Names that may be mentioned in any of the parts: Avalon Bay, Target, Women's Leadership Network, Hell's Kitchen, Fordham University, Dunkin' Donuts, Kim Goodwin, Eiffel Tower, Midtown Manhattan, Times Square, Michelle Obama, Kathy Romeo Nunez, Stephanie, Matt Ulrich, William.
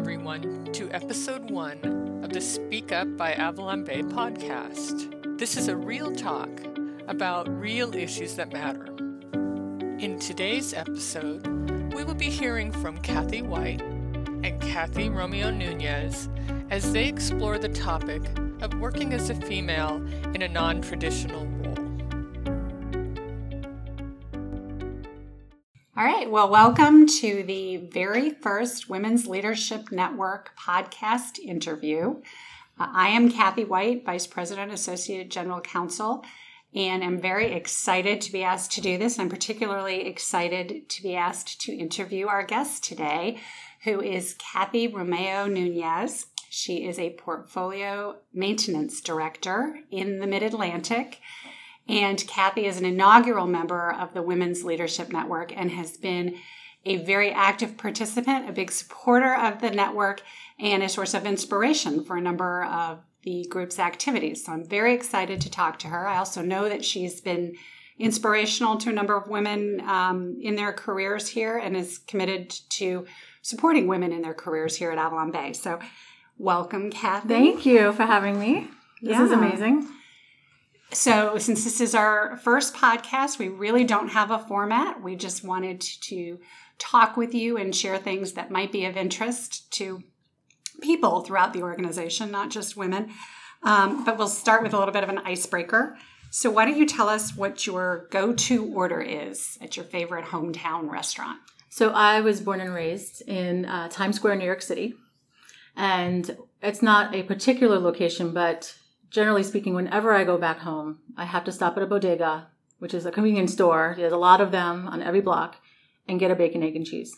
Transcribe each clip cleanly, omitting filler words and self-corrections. everyone to episode 1 of the Speak Up by Avalon Bay podcast. This is a real talk about real issues that matter. In today's episode, we will be hearing from Kathy White and Kathy Romeo Nunez as they explore the topic of working as a female in a non-traditional role. All right, well, welcome to the very first Women's Leadership Network podcast interview. I am Kathy White, Vice President, Associate General Counsel, and I'm very excited to be asked to do this. I'm particularly excited to be asked to interview our guest today, who is Kathy Romeo Nunez. She is a portfolio maintenance director in the Mid-Atlantic, and Kathy is an inaugural member of the Women's Leadership Network and has been a very active participant, a big supporter of the network, and a source of inspiration for a number of the group's activities. So I'm very excited to talk to her. I also know that she's been inspirational to a number of women in their careers here and is committed to supporting women in their careers here at Avalon Bay. So welcome, Kathy. Thank you for having me. This is amazing. So since this is our first podcast, we really don't have a format. We just wanted to talk with you and share things that might be of interest to people throughout the organization, not just women. But we'll start with a little bit of an icebreaker. So why don't you tell us what your go-to order is at your favorite hometown restaurant? So I was born and raised in Times Square, New York City. And it's not a particular location, but generally speaking, whenever I go back home, I have to stop at a bodega, which is a convenience store. There's a lot of them on every block, and get a bacon, egg, and cheese.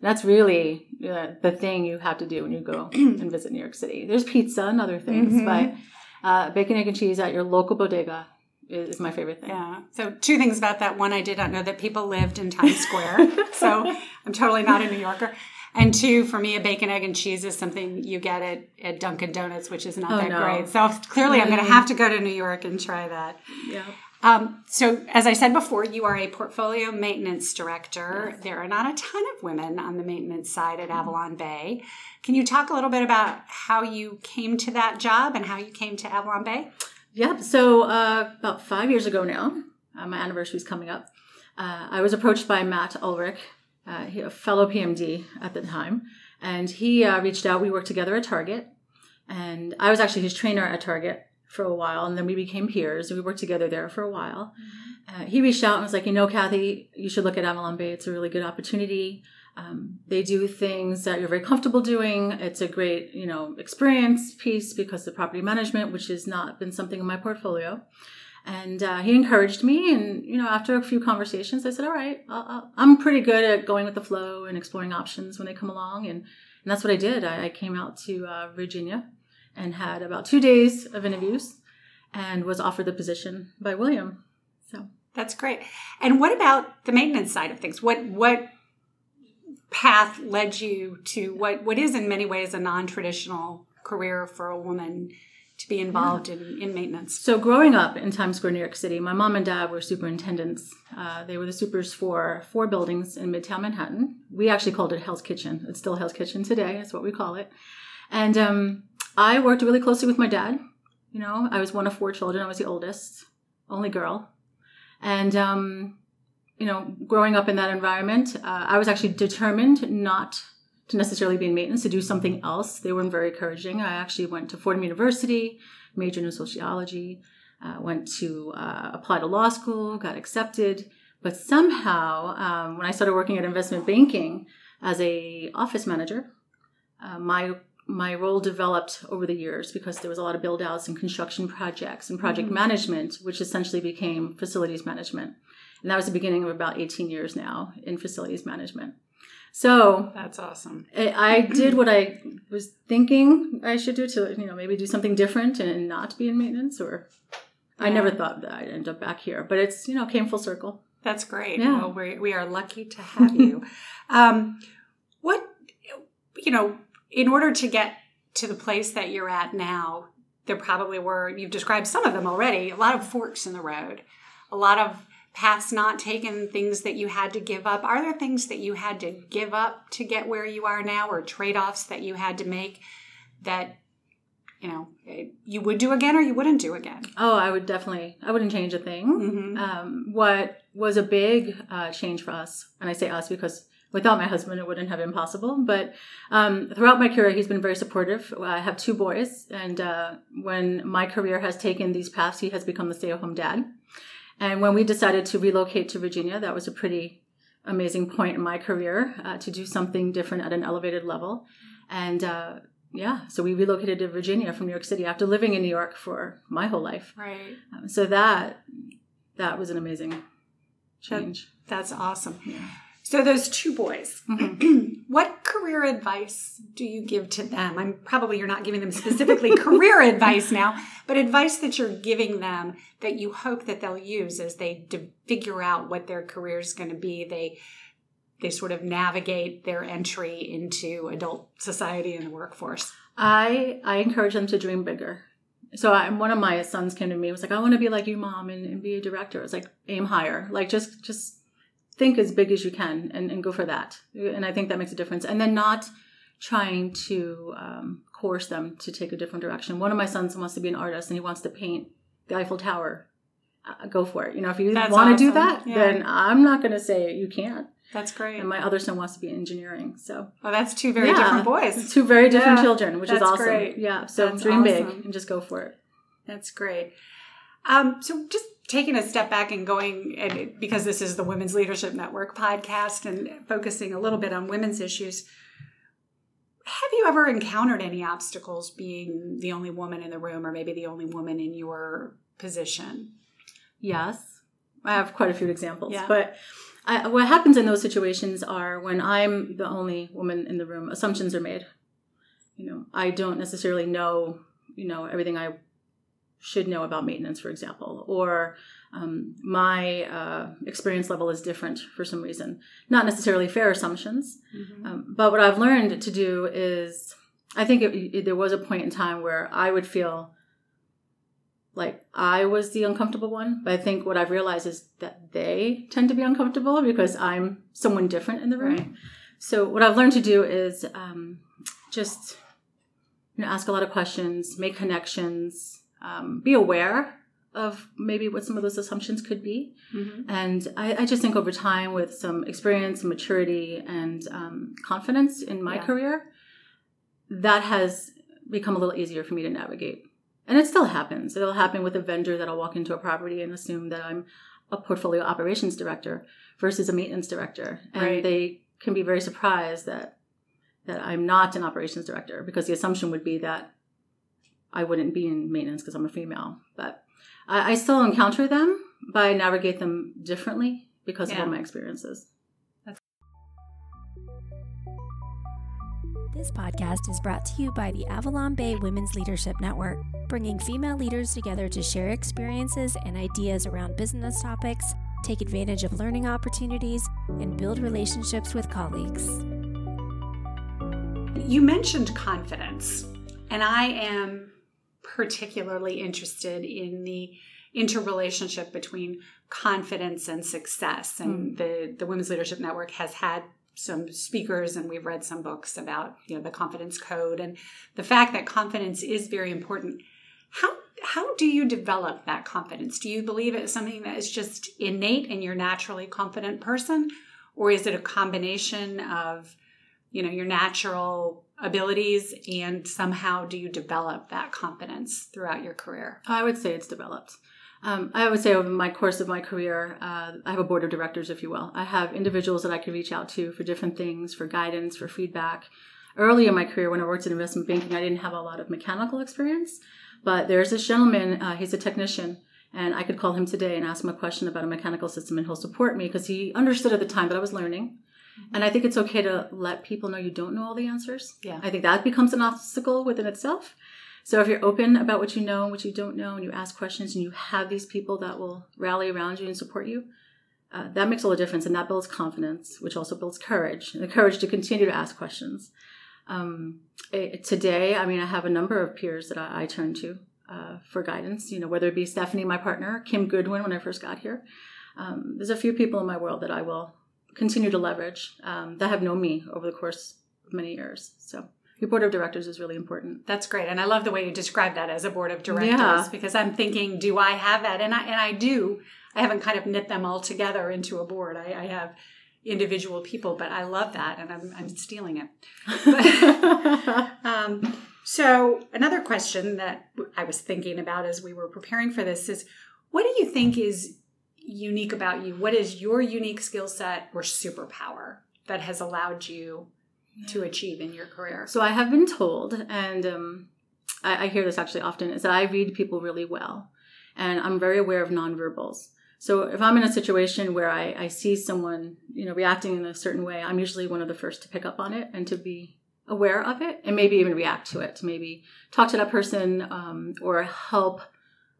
And that's really the thing you have to do when you go and visit New York City. There's pizza and other things, but bacon, egg, and cheese at your local bodega is my favorite thing. Yeah. So two things about that. One, I did not know that people lived in Times Square, so I'm totally not a New Yorker. And two, for me, a bacon, egg, and cheese is something you get at Dunkin' Donuts, which is not great. So clearly I'm going to have to go to New York and try that. Yeah. So as I said before, you are a portfolio maintenance director. Yes. There are not a ton of women on the maintenance side at Avalon Bay. Can you talk a little bit about how you came to that job and how you came to Avalon Bay? Yep. So about 5 years ago now, my anniversary is coming up, I was approached by Matt Ulrich, a fellow PMD at the time, and he reached out. We worked together at Target, and I was actually his trainer at Target for a while, and then we became peers. We worked together there for a while. He reached out and was like, Kathy, you should look at Avalon Bay. It's a really good opportunity. They do things that you're very comfortable doing. It's a great, experience piece because of property management, which has not been something in my portfolio. And he encouraged me, and, after a few conversations, I said, all right, I'm pretty good at going with the flow and exploring options when they come along, and that's what I did. I came out to Virginia and had about 2 days of interviews and was offered the position by William. So that's great. And what about the maintenance side of things? What path led you to what is in many ways a non-traditional career for a woman to be involved in maintenance? So growing up in Times Square, New York City, my mom and dad were superintendents. They were the supers for four buildings in Midtown Manhattan. We actually called it Hell's Kitchen. It's still Hell's Kitchen today. That's what we call it. And I worked really closely with my dad. I was one of four children. I was the oldest, only girl. And, growing up in that environment, I was actually determined not to necessarily be in maintenance, to do something else. They were very encouraging. I actually went to Fordham University, majored in sociology, went to apply to law school, got accepted. But somehow, when I started working at investment banking as a office manager, my role developed over the years because there was a lot of build-outs and construction projects and project management, which essentially became facilities management. And that was the beginning of about 18 years now in facilities management. So that's awesome. I did what I was thinking I should do to, maybe do something different and not be in maintenance. I never thought that I'd end up back here, but it's, came full circle. That's great. Yeah. Well, we are lucky to have you. In order to get to the place that you're at now, there probably were, you've described some of them already, a lot of forks in the road, a lot of paths not taken, things that you had to give up? Are there things that you had to give up to get where you are now, or trade-offs that you had to make that, you know, you would do again or you wouldn't do again? Oh, I would definitely, I wouldn't change a thing. Mm-hmm. What was a big change for us, and I say us because without my husband, it wouldn't have been possible. But throughout my career, he's been very supportive. I have two boys. And when my career has taken these paths, he has become the stay-at-home dad. And when we decided to relocate to Virginia, that was a pretty amazing point in my career to do something different at an elevated level. And so we relocated to Virginia from New York City after living in New York for my whole life. Right. So that was an amazing change. That's awesome. Yeah. So those two boys, what career advice do you give to them? You're not giving them specifically career advice now, but advice that you're giving them that you hope that they'll use as they figure out what their career is going to be. They sort of navigate their entry into adult society and the workforce. I encourage them to dream bigger. So one of my sons came to me and was like, I want to be like you, Mom, and be a director. It's like, aim higher. Like, just think as big as you can and go for that. And I think that makes a difference. And then not trying to coerce them to take a different direction. One of my sons wants to be an artist and he wants to paint the Eiffel Tower. Go for it. You know, if you want to do that, then I'm not going to say you can't. That's great. And my other son wants to be in engineering. So that's two very different boys. Two very different children, which is awesome. Great. Yeah. So that's dream big and just go for it. That's great. So just taking a step back and because this is the Women's Leadership Network podcast and focusing a little bit on women's issues, have you ever encountered any obstacles being the only woman in the room or maybe the only woman in your position? Yes. I have quite a few examples. Yeah. But what happens in those situations are when I'm the only woman in the room, assumptions are made. You know, I don't necessarily know, everything I should know about maintenance, for example, or my experience level is different for some reason. Not necessarily fair assumptions, but what I've learned to do is, I think there was a point in time where I would feel like I was the uncomfortable one, but I think what I've realized is that they tend to be uncomfortable because I'm someone different in the room. Right. So what I've learned to do is ask a lot of questions, make connections, be aware of maybe what some of those assumptions could be. Mm-hmm. And I just think over time with some experience and maturity and confidence in my career, that has become a little easier for me to navigate. And it still happens. It'll happen with a vendor that'll walk into a property and assume that I'm a portfolio operations director versus a maintenance director. And they can be very surprised that I'm not an operations director because the assumption would be that I wouldn't be in maintenance because I'm a female, but I still encounter them, but I navigate them differently because of all my experiences. This podcast is brought to you by the Avalon Bay Women's Leadership Network, bringing female leaders together to share experiences and ideas around business topics, take advantage of learning opportunities, and build relationships with colleagues. You mentioned confidence, and I am particularly interested in the interrelationship between confidence and success. And the Women's Leadership Network has had some speakers and we've read some books about, the confidence code and the fact that confidence is very important. How do you develop that confidence? Do you believe it's something that is just innate and you're naturally confident person? Or is it a combination of, your natural abilities and somehow do you develop that confidence throughout your career? I would say it's developed. I would say over my course of my career, I have a board of directors, if you will. I have individuals that I could reach out to for different things, for guidance, for feedback. Early in my career, when I worked in investment banking, I didn't have a lot of mechanical experience, but there's this gentleman, he's a technician, and I could call him today and ask him a question about a mechanical system and he'll support me because he understood at the time that I was learning. And I think it's okay to let people know you don't know all the answers. Yeah. I think that becomes an obstacle within itself. So if you're open about what you know and what you don't know, and you ask questions and you have these people that will rally around you and support you, that makes all the difference. And that builds confidence, which also builds courage, and the courage to continue to ask questions. Today, I have a number of peers that I turn to for guidance, whether it be Stephanie, my partner, Kim Goodwin, when I first got here. There's a few people in my world that I will continue to leverage that have known me over the course of many years. So your board of directors is really important. That's great. And I love the way you describe that as a board of directors, because I'm thinking, do I have that? And I do. I haven't kind of knit them all together into a board. I have individual people, but I love that. And I'm stealing it. But, so another question that I was thinking about as we were preparing for this is, what do you think is unique about you? What is your unique skill set or superpower that has allowed you to achieve in your career? So I have been told, and I hear this actually often, is that I read people really well. And I'm very aware of nonverbals. So if I'm in a situation where I see someone, reacting in a certain way, I'm usually one of the first to pick up on it and to be aware of it and maybe even react to it, maybe talk to that person or help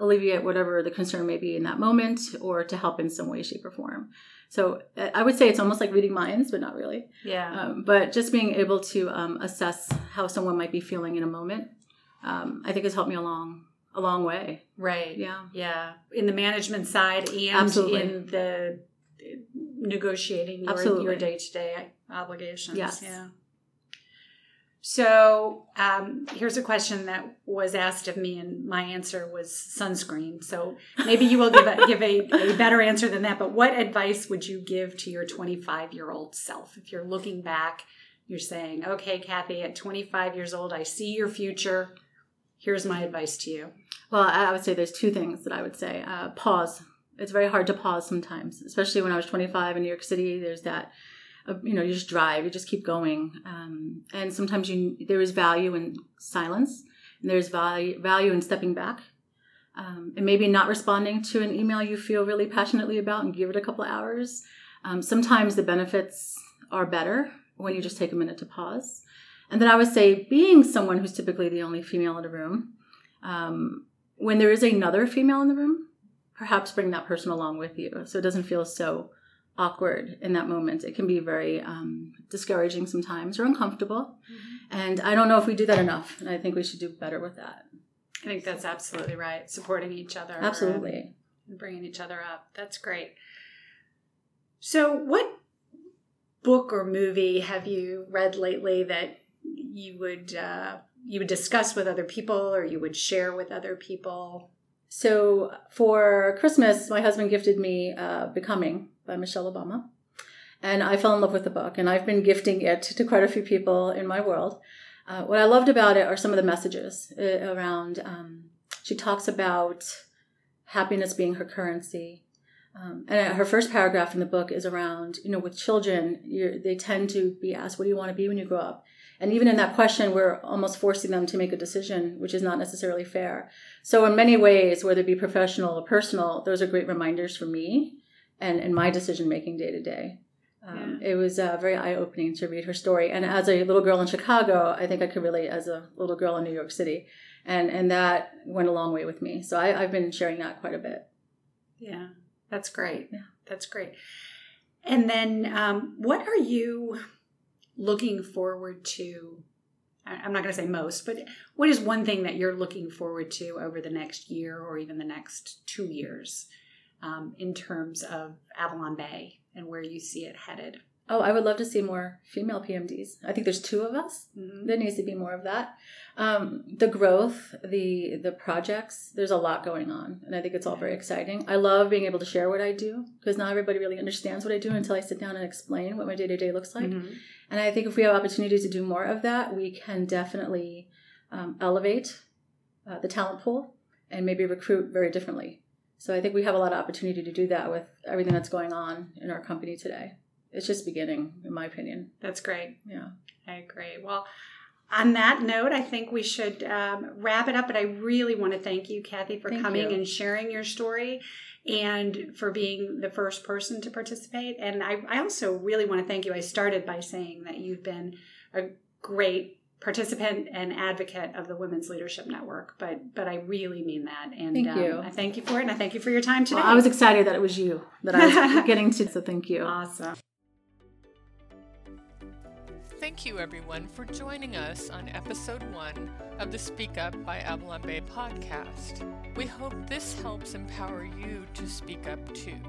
alleviate whatever the concern may be in that moment, or to help in some way, shape, or form. So I would say it's almost like reading minds, but not really. Yeah. But just being able to assess how someone might be feeling in a moment, I think has helped me a long way. Right. Yeah. Yeah. In the management side and in the negotiating your day-to-day obligations. Yes. Yeah. So here's a question that was asked of me, and my answer was sunscreen. So maybe you will give a better answer than that. But what advice would you give to your 25-year-old self? If you're looking back, you're saying, okay, Kathy, at 25 years old, I see your future. Here's my advice to you. Well, I would say there's two things that I would say. Pause. It's very hard to pause sometimes, especially when I was 25 in New York City. There's that. You just drive, you just keep going. And sometimes there is value in silence, and there's value in stepping back. And maybe not responding to an email you feel really passionately about and give it a couple hours. Sometimes the benefits are better when you just take a minute to pause. And then I would say, being someone who's typically the only female in a room, when there is another female in the room, perhaps bring that person along with you so it doesn't feel so awkward in that moment. It can be very discouraging sometimes, or uncomfortable. Mm-hmm. And I don't know if we do that enough. And I think we should do better with that. I think that's absolutely right. Supporting each other. Absolutely. And bringing each other up. That's great. So what book or movie have you read lately that you would discuss with other people, or you would share with other people? So for Christmas, my husband gifted me Becoming by Michelle Obama. And I fell in love with the book, and I've been gifting it to quite a few people in my world. What I loved about it are some of the messages around, she talks about happiness being her currency. And her first paragraph in the book is around, with children, they tend to be asked, what do you want to be when you grow up? And even in that question, we're almost forcing them to make a decision, which is not necessarily fair. So in many ways, whether it be professional or personal, those are great reminders for me and my decision-making day to day. It was very eye-opening to read her story. And as a little girl in Chicago, I think I could relate as a little girl in New York City. And that went a long way with me. So I've been sharing that quite a bit. Yeah, that's great. Yeah. That's great. And then what are you looking forward to? I'm not going to say most, but what is one thing that you're looking forward to over the next year or even the next 2 years? In terms of Avalon Bay and where you see it headed? Oh, I would love to see more female PMDs. I think there's two of us. Mm-hmm. There needs to be more of that. The growth, the projects, there's a lot going on. And I think it's all very exciting. I love being able to share what I do, because not everybody really understands what I do until I sit down and explain what my day-to-day looks like. Mm-hmm. And I think if we have opportunities to do more of that, we can definitely elevate the talent pool and maybe recruit very differently. So I think we have a lot of opportunity to do that with everything that's going on in our company today. It's just beginning, in my opinion. That's great. Yeah, I agree. Well, on that note, I think we should wrap it up. But I really want to thank you, Kathy, for coming and sharing your story, and for being the first person to participate. And I also really want to thank you. I started by saying that you've been a great participant and advocate of the Women's Leadership Network, but I really mean that. And thank you. I thank you for it, and I thank you for your time today. Well, I was excited that it was you that I was getting to, so thank you. Awesome. Thank you, everyone, for joining us on Episode 1 of the Speak Up by Avalon Bay podcast. We hope this helps empower you to speak up, too.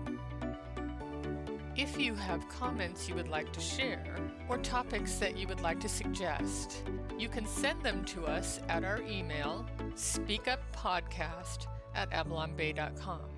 If you have comments you would like to share or topics that you would like to suggest, you can send them to us at our email, speakuppodcast@avalonbay.com.